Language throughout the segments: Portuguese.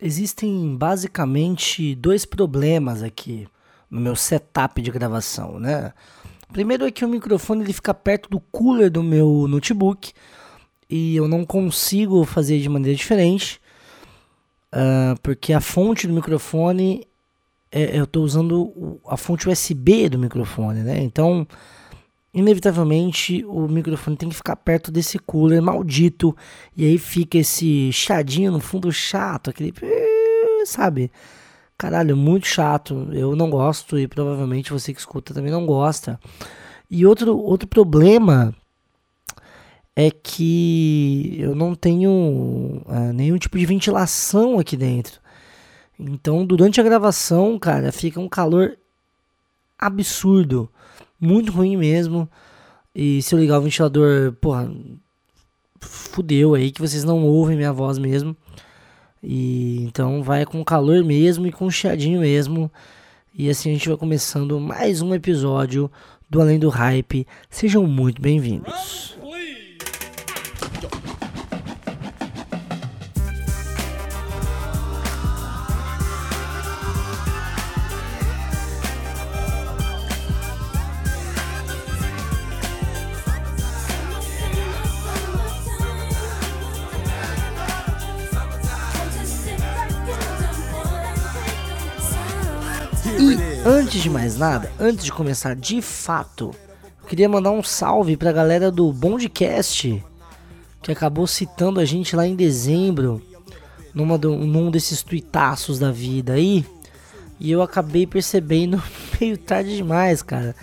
Existem basicamente dois problemas aqui no meu setup de gravação, né? Primeiro é que o microfone ele fica perto do cooler do meu notebook e eu não consigo fazer de maneira diferente, porque a fonte do microfone, eu estou usando a fonte USB do microfone, né? Então, inevitavelmente, o microfone tem que ficar perto desse cooler maldito. E aí fica esse chiadinho no fundo chato, aquele... sabe? Caralho, muito chato. Eu não gosto e provavelmente você que escuta também não gosta. E outro problema é que eu não tenho nenhum tipo de ventilação aqui dentro. Então, durante a gravação, cara, fica um calor absurdo. Muito ruim mesmo. E se eu ligar o ventilador, porra, fudeu aí que vocês não ouvem minha voz mesmo. E então vai com calor mesmo e com chiadinho mesmo. E assim a gente vai começando mais um episódio do Além do Hype. Sejam muito bem-vindos. Antes de mais nada, antes de começar de fato, eu queria mandar um salve pra galera do Bondcast, que acabou citando a gente lá em dezembro, num desses tuitaços da vida aí, e eu acabei percebendo meio tarde demais, cara.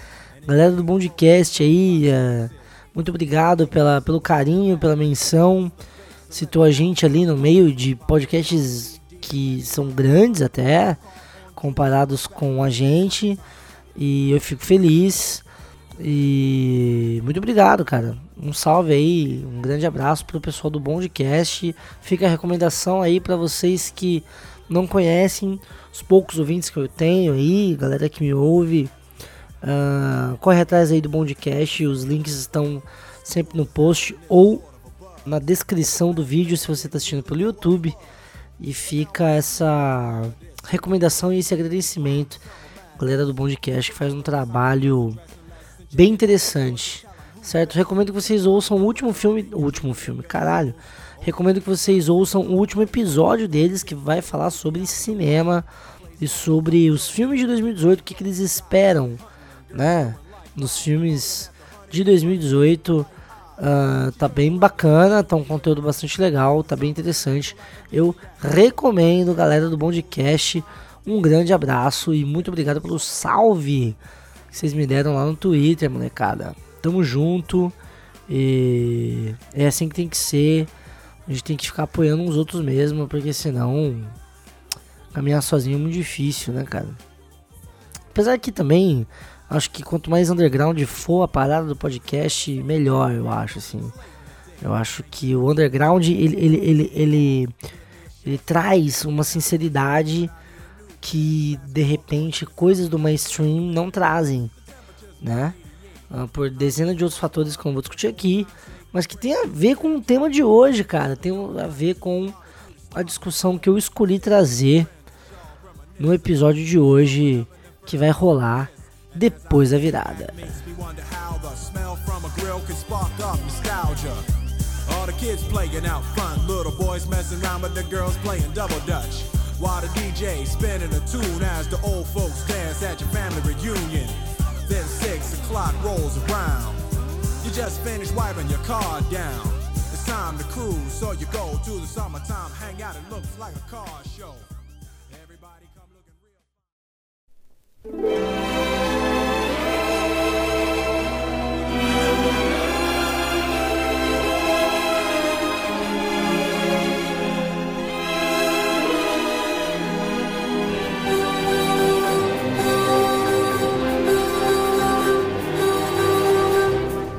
Galera do Bondcast aí, muito obrigado pelo carinho, pela menção, citou a gente ali no meio de podcasts que são grandes até, comparados com a gente, e eu fico feliz, e muito obrigado, cara, um salve aí, um grande abraço pro pessoal do Bondcast, fica a recomendação aí pra vocês que não conhecem, os poucos ouvintes que eu tenho aí, galera que me ouve, corre atrás aí do Bondcast, os links estão sempre no post, ou na descrição do vídeo, se você tá assistindo pelo YouTube, e fica essa recomendação e esse agradecimento, galera do Bondcast, que faz um trabalho bem interessante, certo? Recomendo que vocês ouçam recomendo que vocês ouçam o último episódio deles, que vai falar sobre cinema e sobre os filmes de 2018, o que eles esperam, né? Nos filmes de 2018. Tá bem bacana, tá um conteúdo bastante legal, tá bem interessante. Eu recomendo, galera do Bondcast, um grande abraço e muito obrigado pelo salve que vocês me deram lá no Twitter, molecada. Tamo junto e é assim que tem que ser. A gente tem que ficar apoiando uns outros mesmo, porque senão caminhar sozinho é muito difícil, né, cara? Apesar que também acho que quanto mais underground for a parada do podcast, melhor, eu acho, assim. Eu acho que o underground, ele traz uma sinceridade que, de repente, coisas do mainstream não trazem, né? Por dezenas de outros fatores que eu não vou discutir aqui, mas que tem a ver com o tema de hoje, cara. Tem a ver com a discussão que eu escolhi trazer no episódio de hoje, que vai rolar depois da virada.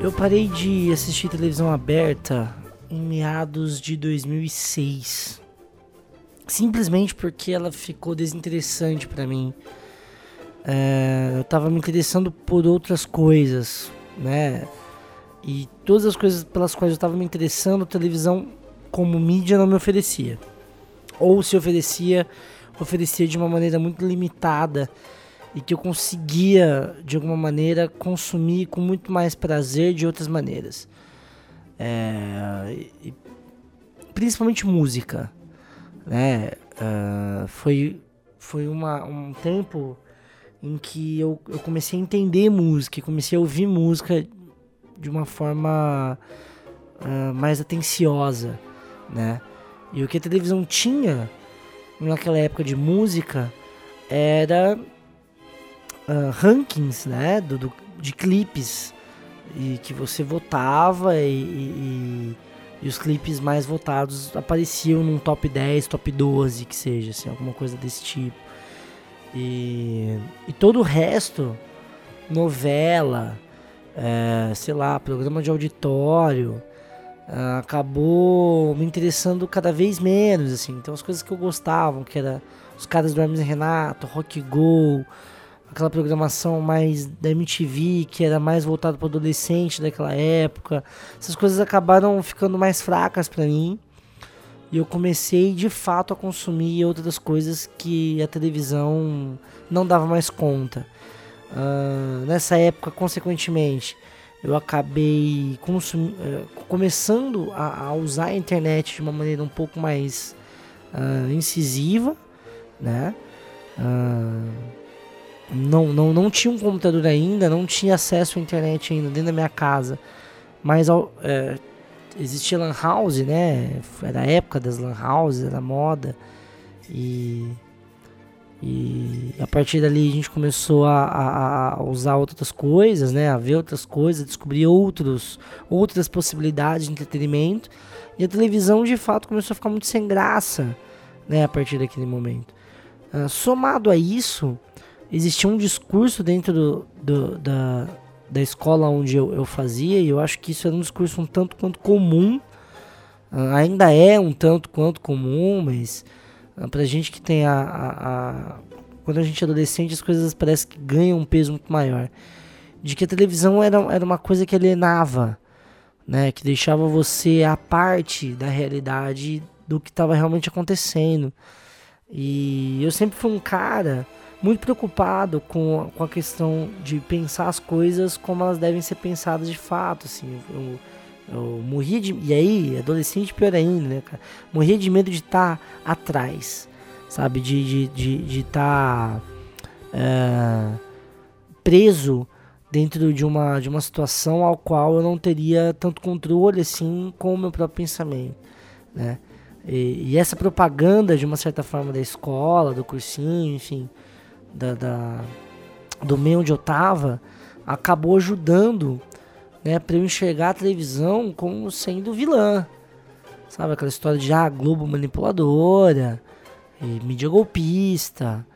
Eu parei de assistir televisão aberta em meados de 2006, simplesmente porque ela ficou desinteressante pra mim. Eu tava me interessando por outras coisas, né? E todas as coisas pelas quais eu tava me interessando, a televisão como mídia não me oferecia. ou se oferecia de uma maneira muito limitada e que eu conseguia, de alguma maneira, consumir com muito mais prazer de outras maneiras. Principalmente música, né? Foi um tempo em que eu comecei a entender música, comecei a ouvir música de uma forma mais atenciosa, né? E o que a televisão tinha naquela época de música era rankings, né, de clipes, e que você votava e os clipes mais votados apareciam num top 10, top 12, que seja, assim, alguma coisa desse tipo. E todo o resto, novela, programa de auditório, acabou me interessando cada vez menos, assim. Então as coisas que eu gostava, que era os caras do Hermes e Renato, Rock Go, aquela programação mais da MTV, que era mais voltada para o adolescente daquela época. Essas coisas acabaram ficando mais fracas para mim. E eu comecei, de fato, a consumir outras coisas que a televisão não dava mais conta. Nessa época, consequentemente, eu acabei começando a usar a internet de uma maneira um pouco mais incisiva, né? Não tinha um computador ainda, não tinha acesso à internet ainda dentro da minha casa, mas existia lan house, né? Era a época das lan houses, era moda, e a partir dali a gente começou a usar outras coisas, né? A ver outras coisas, a descobrir outras possibilidades de entretenimento, e a televisão de fato começou a ficar muito sem graça, né? A partir daquele momento. Somado a isso, existia um discurso dentro da escola onde eu fazia, e eu acho que isso era um discurso um tanto quanto comum, ainda é um tanto quanto comum, mas pra gente que tem quando a gente é adolescente, as coisas parece que ganham um peso muito maior, de que a televisão era uma coisa que alienava, né? Que deixava você à parte da realidade do que estava realmente acontecendo. E eu sempre fui um cara muito preocupado com a questão de pensar as coisas como elas devem ser pensadas de fato, assim. Eu morria de... E aí, adolescente pior ainda, né, cara? Morria de medo de estar atrás, sabe? De estar preso dentro de uma situação ao qual eu não teria tanto controle, assim, com o meu próprio pensamento, né? E essa propaganda, de uma certa forma, da escola, do cursinho, enfim... do meio onde eu tava, acabou ajudando, né, pra eu enxergar a televisão como sendo vilã, sabe, aquela história de Globo manipuladora e mídia golpista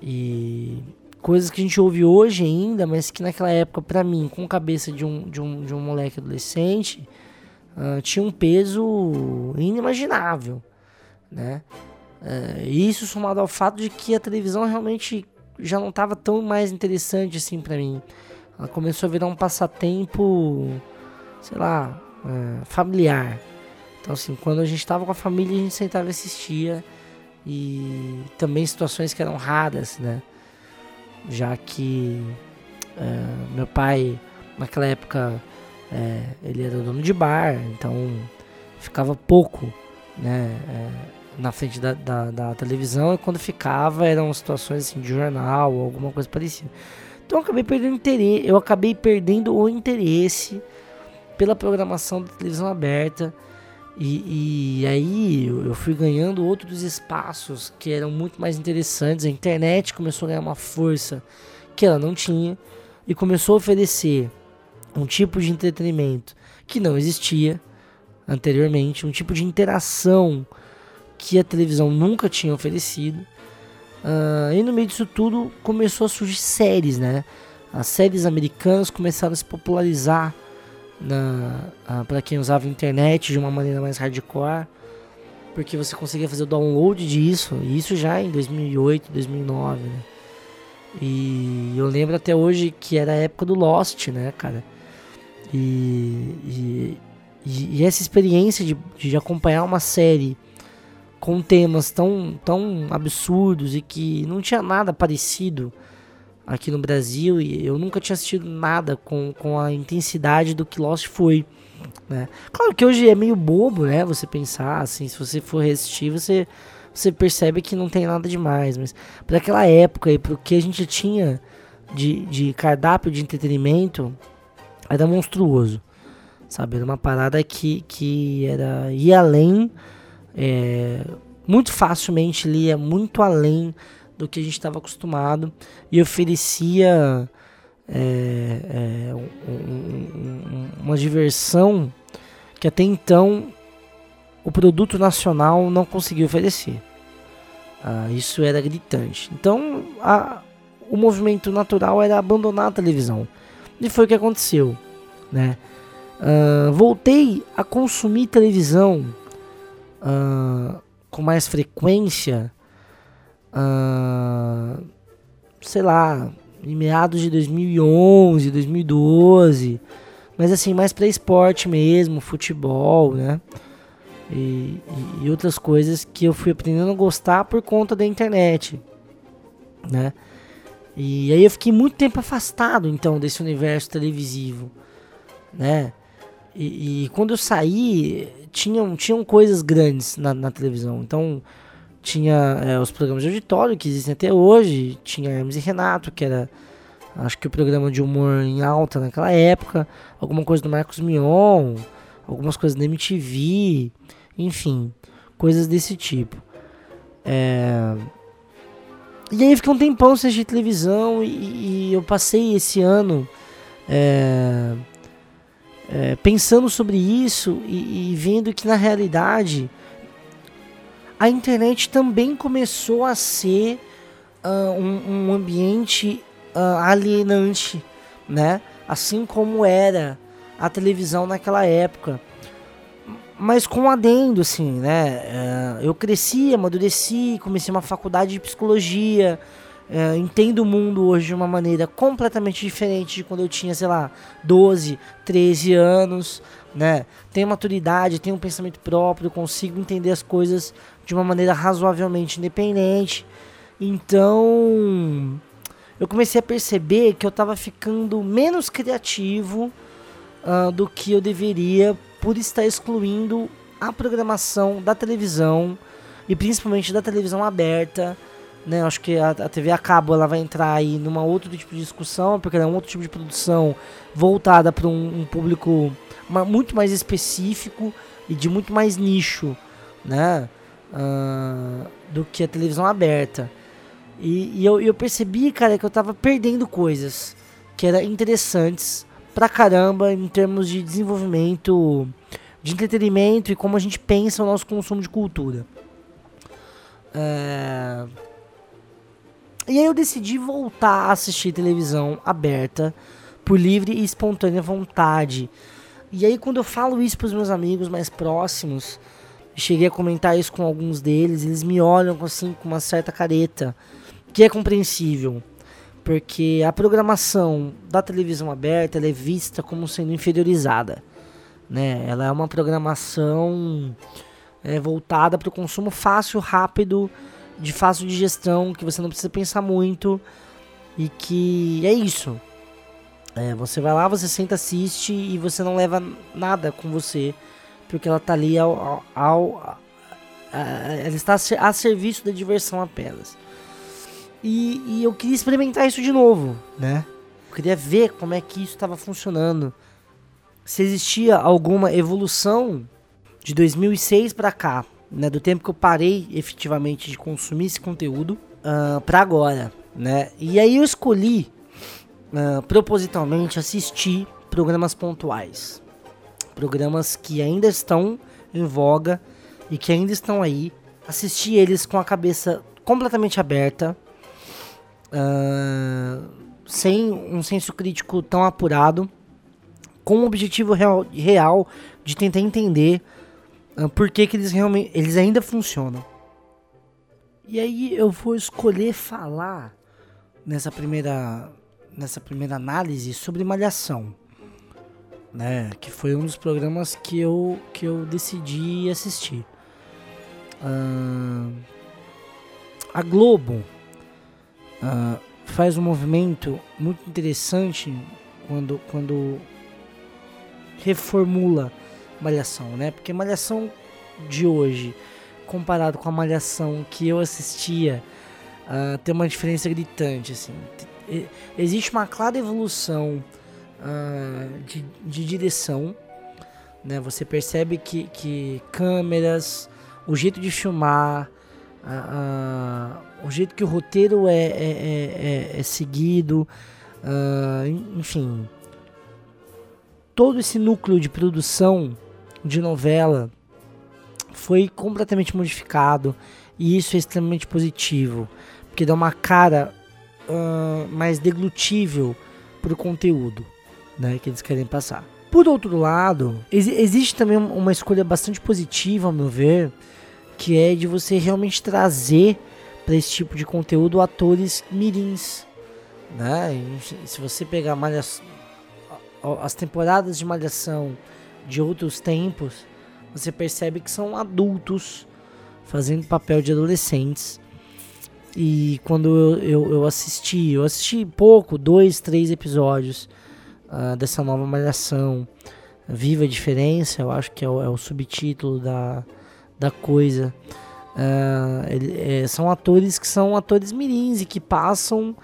e coisas que a gente ouve hoje ainda, mas que naquela época, pra mim, com a cabeça de um moleque adolescente, tinha um peso inimaginável, né? Isso somado ao fato de que a televisão realmente já não estava tão mais interessante assim pra mim. Ela começou a virar um passatempo, familiar. Então, assim, quando a gente tava com a família, a gente sentava e assistia, e também situações que eram raras, né? Já que meu pai, naquela época, ele era dono de bar, então ficava pouco, né? Na frente da televisão, e quando ficava eram situações assim de jornal ou alguma coisa parecida. Então eu acabei perdendo o interesse pela programação da televisão aberta, e aí eu fui ganhando outros espaços que eram muito mais interessantes. A internet começou a ganhar uma força que ela não tinha e começou a oferecer um tipo de entretenimento que não existia anteriormente, um tipo de interação que a televisão nunca tinha oferecido. E no meio disso tudo começou a surgir séries, né? As séries americanas começaram a se popularizar para quem usava a internet de uma maneira mais hardcore, porque você conseguia fazer o download disso, e isso já em 2008, 2009, né? E eu lembro até hoje que era a época do Lost, né, cara? E essa experiência de acompanhar uma série com temas tão absurdos e que não tinha nada parecido aqui no Brasil, e eu nunca tinha assistido nada com a intensidade do que Lost foi, né? Claro que hoje é meio bobo, né, você pensar assim, se você for reassistir, você percebe que não tem nada demais, mas para aquela época e pro que a gente tinha de cardápio de entretenimento, era monstruoso, sabe? Era uma parada que era ir além, muito facilmente lia muito além do que a gente estava acostumado e oferecia uma diversão que até então o produto nacional não conseguia oferecer. Isso era gritante. Então o movimento natural era abandonar a televisão, e foi o que aconteceu, né? Voltei a consumir televisão com mais frequência, sei lá, em meados de 2011, 2012, mas assim, mais pra esporte mesmo, futebol, né, e outras coisas que eu fui aprendendo a gostar por conta da internet, né, e aí eu fiquei muito tempo afastado, então, desse universo televisivo, né, e quando eu saí, tinham coisas grandes na televisão. Então tinha os programas de auditório que existem até hoje, tinha Hermes e Renato, que era, acho que o programa de humor em alta naquela época, alguma coisa do Marcos Mion, algumas coisas da MTV, enfim, coisas desse tipo. E aí eu fiquei um tempão sem assistir televisão, e eu passei esse ano pensando sobre isso e vendo que na realidade a internet também começou a ser um ambiente alienante, né? Assim como era a televisão naquela época. Mas com um adendo, assim, né? Eu cresci, amadureci, comecei uma faculdade de psicologia, entendo o mundo hoje de uma maneira completamente diferente de quando eu tinha, sei lá, 12, 13 anos, né? Tenho maturidade, tenho um pensamento próprio, consigo entender as coisas de uma maneira razoavelmente independente. Então, eu comecei a perceber que eu estava ficando menos criativo do que eu deveria, por estar excluindo a programação da televisão, e principalmente da televisão aberta, né? Acho que a TV a cabo, ela vai entrar aí numa outro tipo de discussão, porque ela é um outro tipo de produção voltada para um público muito mais específico e de muito mais nicho, né? Do que a televisão aberta. E eu percebi, cara, que eu tava perdendo coisas que eram interessantes pra caramba em termos de desenvolvimento, de entretenimento e como a gente pensa o nosso consumo de cultura. E aí eu decidi voltar a assistir televisão aberta por livre e espontânea vontade. E aí quando eu falo isso pros meus amigos mais próximos, cheguei a comentar isso com alguns deles, eles me olham assim com uma certa careta, que é compreensível, porque a programação da televisão aberta, ela é vista como sendo inferiorizada, né? Ela é uma programação voltada para o consumo fácil, rápido, de fácil digestão, que você não precisa pensar muito, e que é isso. Você vai lá, você senta, assiste e você não leva nada com você, porque ela tá ali ela está a serviço da diversão apenas. E eu queria experimentar isso de novo, né? Eu queria ver como é que isso estava funcionando, se existia alguma evolução de 2006 para cá, né? Do tempo que eu parei efetivamente de consumir esse conteúdo para agora, né? E aí eu escolhi propositalmente assistir programas pontuais, programas que ainda estão em voga e que ainda estão aí, assistir eles com a cabeça completamente aberta, sem um senso crítico tão apurado, com o objetivo real de tentar entender por que que eles ainda funcionam. E aí eu vou escolher falar nessa primeira análise sobre Malhação, né, que foi um dos programas que eu decidi assistir. a Globo faz um movimento muito interessante quando reformula Malhação, né? Porque Malhação de hoje, comparado com a Malhação que eu assistia, tem uma diferença gritante, assim. Existe uma clara evolução de direção, né? Você percebe que câmeras, o jeito de filmar, o jeito que o roteiro é seguido, enfim, todo esse núcleo de produção de novela foi completamente modificado, e isso é extremamente positivo, porque dá uma cara mais deglutível para o conteúdo, né, que eles querem passar. Por outro lado, existe também uma escolha bastante positiva, ao meu ver, que é de você realmente trazer para esse tipo de conteúdo atores mirins, né? E se você pegar as temporadas de Malhação de outros tempos, você percebe que são adultos fazendo papel de adolescentes. E quando eu assisti, pouco, 2-3 episódios dessa nova Malhação, Viva a Diferença, eu acho que é o subtítulo da coisa. São atores que são atores mirins e que passam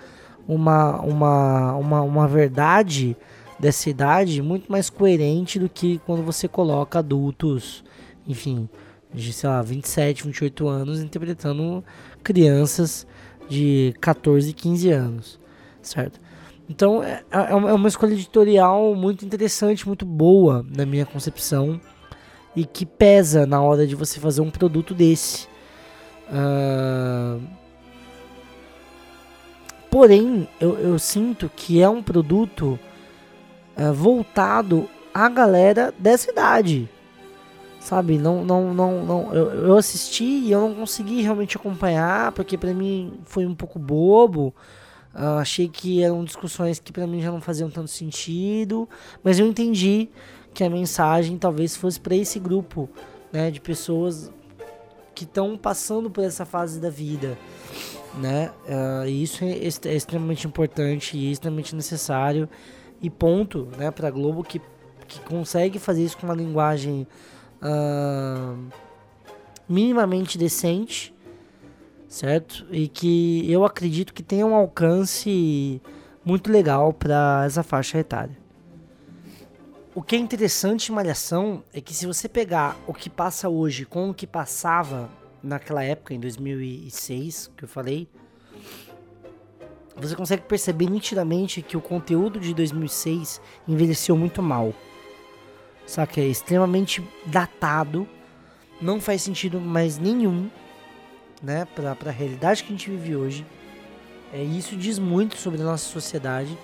uma verdade dessa idade muito mais coerente do que quando você coloca adultos, enfim, de, sei lá, 27, 28 anos interpretando crianças de 14, 15 anos, certo? Então é uma escolha editorial muito interessante, muito boa na minha concepção, e que pesa na hora de você fazer um produto desse. Porém, eu sinto que é um produto voltado à galera dessa idade, sabe? Não, eu assisti e eu não consegui realmente acompanhar, porque pra mim foi um pouco bobo. Achei que eram discussões que pra mim já não faziam tanto sentido, mas eu entendi que a mensagem talvez fosse pra esse grupo, né, de pessoas que estão passando por essa fase da vida, né? E isso é extremamente importante e extremamente necessário. E ponto, né, pra Globo, que consegue fazer isso com uma linguagem minimamente decente, certo? E que eu acredito que tenha um alcance muito legal pra essa faixa etária. O que é interessante em Malhação é que, se você pegar o que passa hoje com o que passava naquela época, em 2006, que eu falei, você consegue perceber nitidamente que o conteúdo de 2006 envelheceu muito mal. Saca? É extremamente datado. Não faz sentido mais nenhum, né, pra realidade que a gente vive hoje. Isso diz muito sobre a nossa sociedade.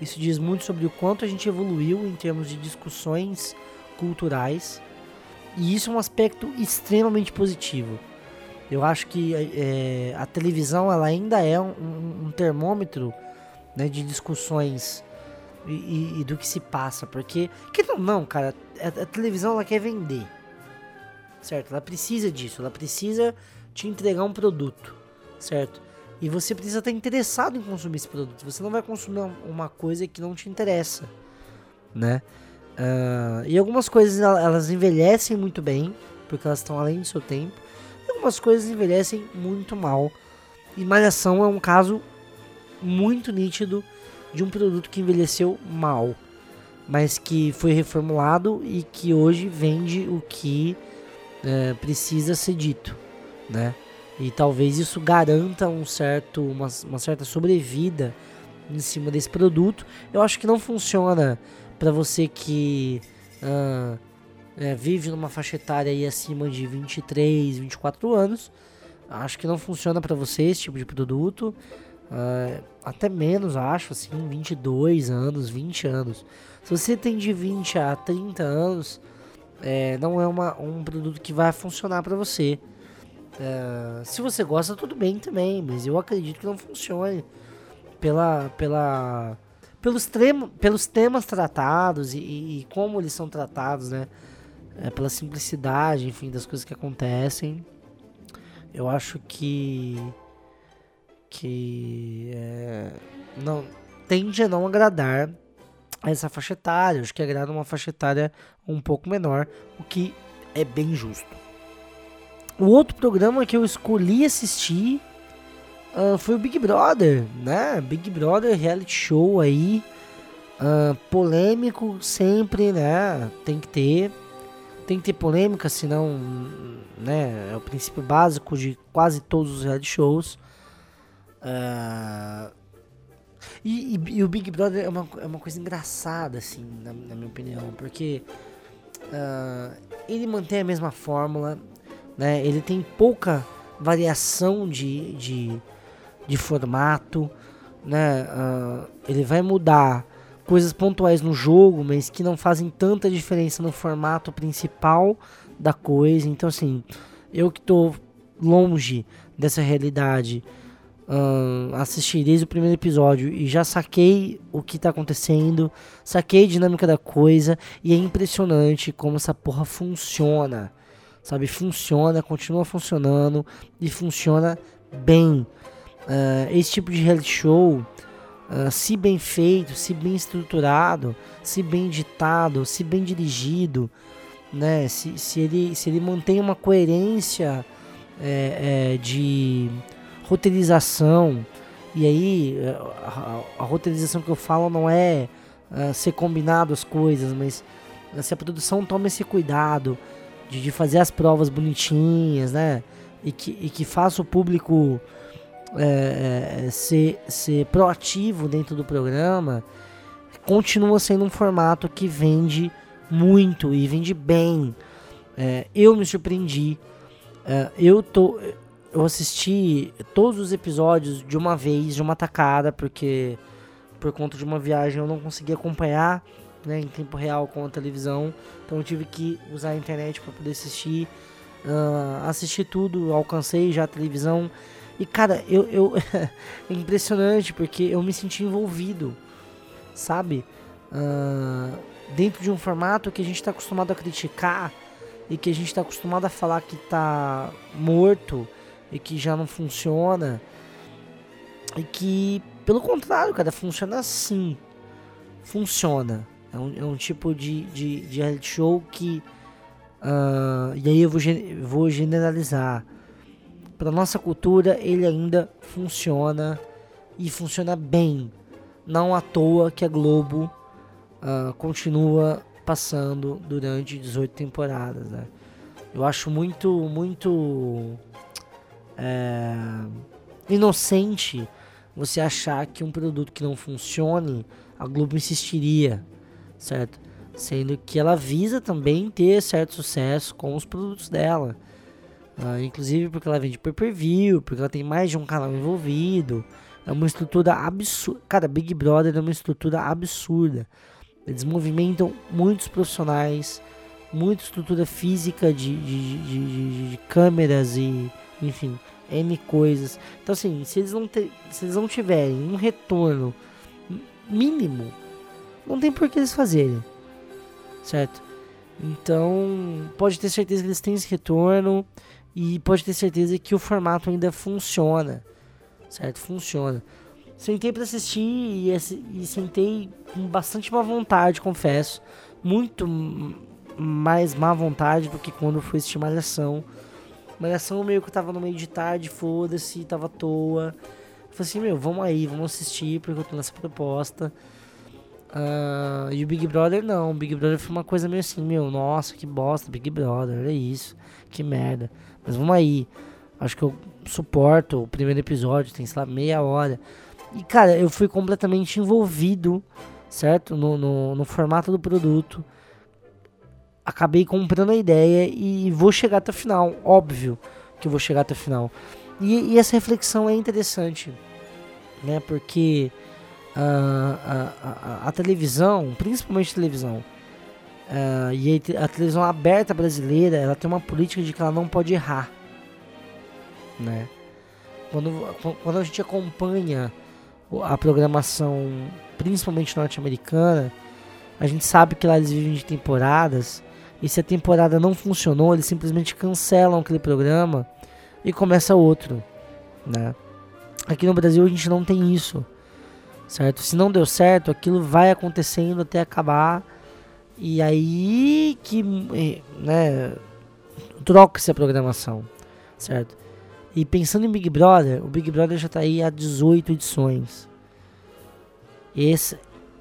Isso diz muito sobre o quanto a gente evoluiu em termos de discussões culturais. E isso é um aspecto extremamente positivo. Eu acho que a televisão, ela ainda é um termômetro, né, de discussões e do que se passa. Porque, cara, a televisão, ela quer vender, certo? Ela precisa disso, ela precisa te entregar um produto, certo? E você precisa estar interessado em consumir esse produto. Você não vai consumir uma coisa que não te interessa, né? E algumas coisas, elas envelhecem muito bem, porque elas estão além do seu tempo. Algumas coisas envelhecem muito mal, e Malhação é um caso muito nítido de um produto que envelheceu mal, mas que foi reformulado e que hoje vende o que precisa ser dito, né? E talvez isso garanta uma certa sobrevida em cima desse produto. Eu acho que não funciona para você que vive numa faixa etária aí acima de 23, 24 anos. Acho que não funciona para você esse tipo de produto. Até menos, acho, assim, 22 anos, 20 anos. Se você tem de 20 a 30 anos, não é um produto que vai funcionar para você. Se você gosta, tudo bem também, mas eu acredito que não funcione pelos temas tratados e como eles são tratados, né? Pela simplicidade, enfim, das coisas que acontecem. Eu acho que não tende a não agradar essa faixa etária. Acho que agrada uma faixa etária um pouco menor, o que é bem justo. O outro programa que eu escolhi assistir foi o Big Brother, né? Big Brother, reality show aí, polêmico sempre, né? Tem que ter polêmica, senão, né, é o princípio básico de quase todos os reality shows. E o Big Brother é uma coisa engraçada, assim, na minha opinião, porque ele mantém a mesma fórmula, né? Ele tem pouca variação de formato, né? Ele vai mudar coisas pontuais no jogo, mas que não fazem tanta diferença no formato principal da coisa. Então, assim, eu que tô longe dessa realidade, assisti desde o primeiro episódio e já saquei o que tá acontecendo, saquei a dinâmica da coisa, e é impressionante como essa porra funciona, sabe? Funciona, continua funcionando e funciona bem. Esse tipo de reality show, se bem feito, se bem estruturado, se bem editado, se bem dirigido, né? Se ele mantém uma coerência de roteirização, e aí a roteirização que eu falo não é ser combinado as coisas, mas se a produção toma esse cuidado de fazer as provas bonitinhas, né, e que faça o público ser proativo dentro do programa, continua sendo um formato que vende muito e vende bem. Eu me surpreendi, eu assisti todos os episódios de uma vez, de uma tacada, porque por conta de uma viagem eu não consegui acompanhar, né, em tempo real com a televisão, então eu tive que usar a internet para poder assistir. Assisti tudo, alcancei já a televisão, e cara, eu é impressionante, porque eu me senti envolvido, sabe? Dentro de um formato que a gente está acostumado a criticar, e que a gente está acostumado a falar que está morto, e que já não funciona, e que, pelo contrário, cara, funciona sim. Funciona. É um tipo de reality show que, e aí eu vou generalizar, para nossa cultura ele ainda funciona, e funciona bem. Não à toa que a Globo continua passando durante 18 temporadas, né? Eu acho muito inocente você achar que um produto que não funcione, a Globo insistiria, certo? Sendo que ela visa também ter certo sucesso com os produtos dela, inclusive porque ela vende pay-per-view, porque ela tem mais de um canal envolvido. É uma estrutura absurda, cara. Big Brother é uma estrutura absurda. Eles movimentam muitos profissionais, muita estrutura física de câmeras e, enfim, N coisas. Então, assim, se eles não tiverem um retorno mínimo, não tem por que eles fazerem, certo? Então, pode ter certeza que eles têm esse retorno, e pode ter certeza que o formato ainda funciona, certo? Funciona. Sentei pra assistir e sentei com bastante má vontade, confesso. Muito mais má vontade do que quando eu fui assistir Malhação. Malhação meio que eu tava no meio de tarde, foda-se, tava à toa. Eu falei assim, vamos assistir, porque eu tô nessa proposta. E o Big Brother não, o Big Brother foi uma coisa meio assim, nossa, que bosta, Big Brother, olha isso, que merda. Mas vamos aí, acho que eu suporto o primeiro episódio, tem, sei lá, meia hora. E cara, eu fui completamente envolvido, certo? No formato do produto. Acabei comprando a ideia e vou chegar até o final. Óbvio que eu vou chegar até o final. E essa reflexão é interessante, né? Porque a televisão, principalmente a televisão, e a televisão aberta brasileira, ela tem uma política de que ela não pode errar, né? Quando a gente acompanha a programação, principalmente norte-americana, a gente sabe que lá eles vivem de temporadas, e se a temporada não funcionou, eles simplesmente cancelam aquele programa e começa outro, né? Aqui no Brasil a gente não tem isso, certo? Se não deu certo, aquilo vai acontecendo até acabar, e aí que, né, troca-se a programação, certo? E pensando em Big Brother, o Big Brother já tá aí há 18 edições.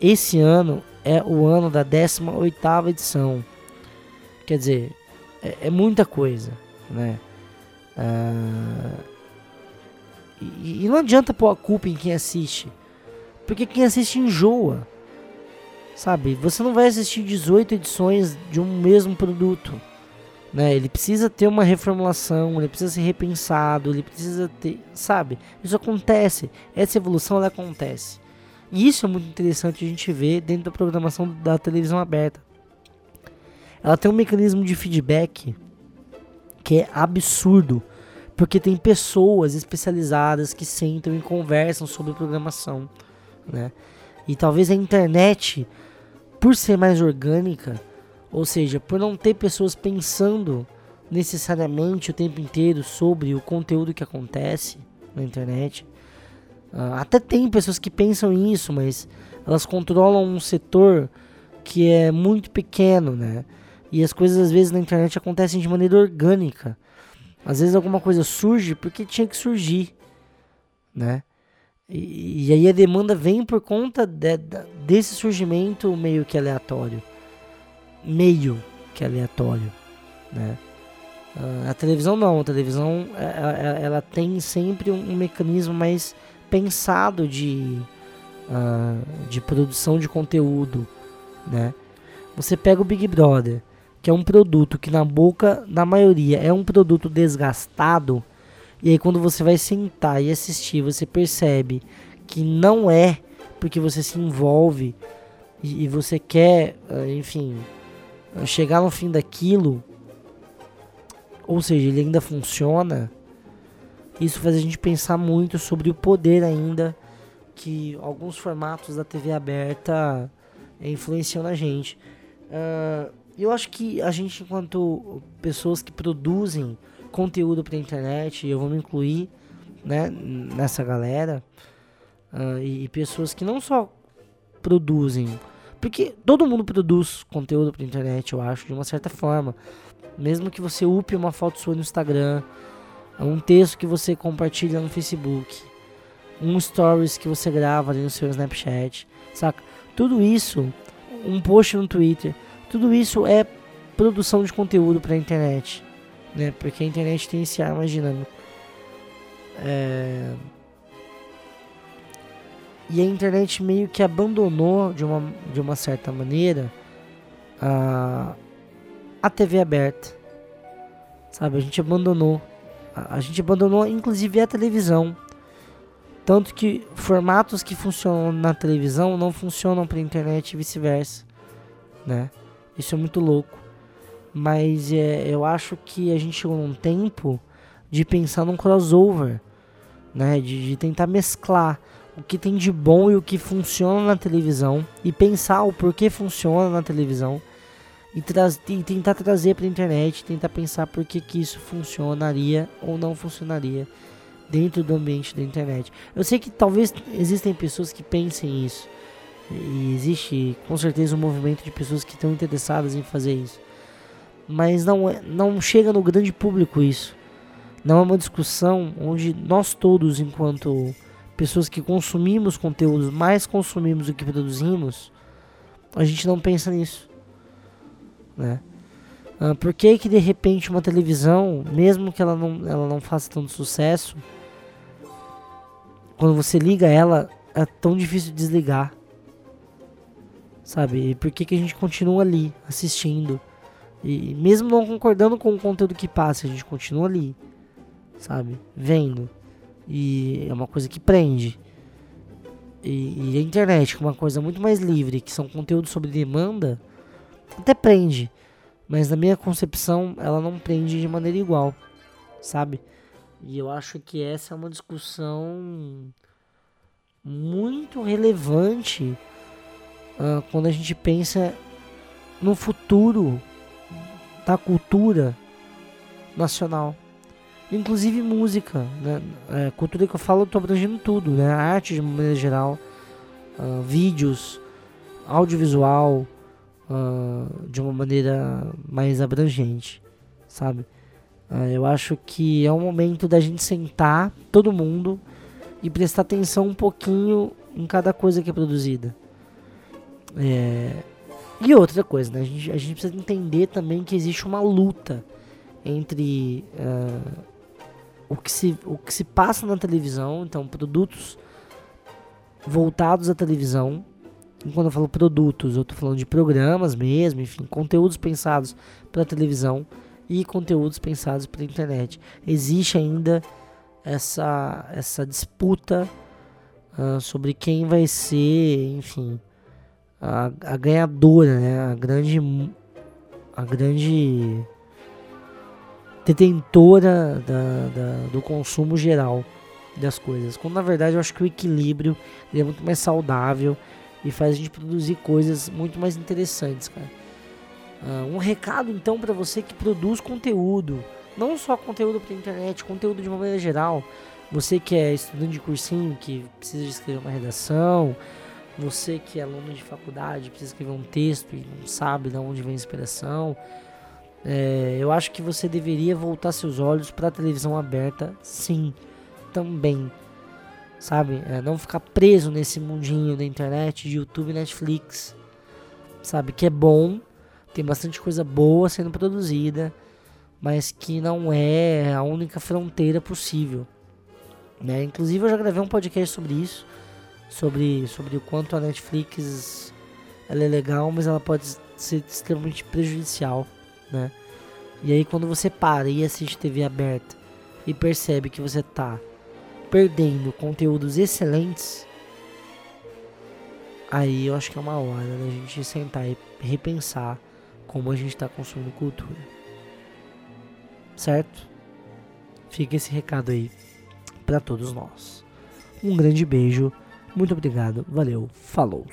Esse ano é o ano da 18ª edição. Quer dizer, é muita coisa, né? E não adianta pôr a culpa em quem assiste, porque quem assiste enjoa, sabe? Você não vai assistir 18 edições de um mesmo produto, né? Ele precisa ter uma reformulação, ele precisa ser repensado, ele precisa ter, sabe? Isso acontece, essa evolução ela acontece. E isso é muito interessante a gente ver dentro da programação da televisão aberta. Ela tem um mecanismo de feedback que é absurdo, porque tem pessoas especializadas que sentam e conversam sobre programação, né? E talvez a internet, por ser mais orgânica, ou seja, por não ter pessoas pensando necessariamente o tempo inteiro sobre o conteúdo que acontece na internet. Até tem pessoas que pensam nisso, mas elas controlam um setor que é muito pequeno, né? E as coisas às vezes na internet acontecem de maneira orgânica. Às vezes alguma coisa surge porque tinha que surgir, né? E aí a demanda vem por conta desse surgimento meio que aleatório. Né? A televisão não, ela tem sempre um mecanismo mais pensado de produção de conteúdo, né? Você pega o Big Brother, que é um produto que na boca da maioria é um produto desgastado, e aí quando você vai sentar e assistir, você percebe que não é, porque você se envolve e você quer, enfim, chegar no fim daquilo, ou seja, ele ainda funciona. Isso faz a gente pensar muito sobre o poder ainda que alguns formatos da TV aberta influenciam na gente. Eu acho que a gente, enquanto pessoas que produzem conteúdo para a internet, eu vou me incluir, né, nessa galera, e pessoas que não só produzem, porque todo mundo produz conteúdo para a internet, eu acho, de uma certa forma. Mesmo que você upe uma foto sua no Instagram, um texto que você compartilha no Facebook, um stories que você grava ali no seu Snapchat, saca? Tudo isso, um post no Twitter, tudo isso é produção de conteúdo para a internet, né? Porque a internet tem esse ar mais dinâmico. E a internet meio que abandonou, de uma certa maneira, a TV aberta, sabe? A gente abandonou inclusive a televisão, tanto que formatos que funcionam na televisão não funcionam para a internet e vice-versa, né? Isso é muito louco, mas eu acho que a gente chegou num tempo de pensar num crossover, né? De tentar mesclar o que tem de bom e o que funciona na televisão e pensar o porquê funciona na televisão. E tentar trazer para a internet, tentar pensar por que isso funcionaria ou não funcionaria dentro do ambiente da internet. Eu sei que talvez existem pessoas que pensem isso, e existe com certeza um movimento de pessoas que estão interessadas em fazer isso, mas não chega no grande público isso. Não é uma discussão onde nós todos, enquanto pessoas que consumimos conteúdos, mais consumimos do que produzimos, a gente não pensa nisso, né? Por que de repente uma televisão, mesmo que ela não faça tanto sucesso, quando você liga ela, é tão difícil de desligar, sabe? E por que a gente continua ali, assistindo, e mesmo não concordando com o conteúdo que passa, a gente continua ali, sabe? Vendo, e é uma coisa que prende. E a internet, que é uma coisa muito mais livre, que são conteúdos sobre demanda, até prende, mas na minha concepção ela não prende de maneira igual, sabe? E eu acho que essa é uma discussão muito relevante quando a gente pensa no futuro da cultura nacional. inclusive música, né? Cultura que eu falo, eu tô abrangendo tudo, né? Arte de maneira geral, vídeos, audiovisual, de uma maneira mais abrangente, sabe? Eu acho que é um momento da gente sentar, todo mundo, e prestar atenção um pouquinho em cada coisa que é produzida. E outra coisa, né? A gente precisa entender também que existe uma luta entre o que se passa na televisão, então produtos voltados à televisão. E quando eu falo produtos, eu estou falando de programas mesmo, enfim, conteúdos pensados para televisão e conteúdos pensados para internet. Existe ainda essa disputa sobre quem vai ser, enfim, a ganhadora, né? A grande detentora do consumo geral das coisas. Quando na verdade eu acho que o equilíbrio é muito mais saudável e faz a gente produzir coisas muito mais interessantes, cara. Um recado então para você que produz conteúdo, não só conteúdo para internet, conteúdo de uma maneira geral. Você que é estudante de cursinho, que precisa escrever uma redação, você que é aluno de faculdade, precisa escrever um texto e não sabe de onde vem a inspiração. Eu acho que você deveria voltar seus olhos para a televisão aberta, sim, também, sabe? Não ficar preso nesse mundinho da internet, de YouTube e Netflix, sabe? Que é bom, tem bastante coisa boa sendo produzida, mas que não é a única fronteira possível, né? Inclusive eu já gravei um podcast sobre isso, sobre o quanto a Netflix ela é legal, mas ela pode ser extremamente prejudicial, né? E aí quando você para e assiste TV aberta e percebe que você tá perdendo conteúdos excelentes, aí eu acho que é uma hora da gente sentar e repensar como a gente tá consumindo cultura, certo? Fica esse recado aí pra todos nós. Um grande beijo. Muito obrigado, valeu, falou!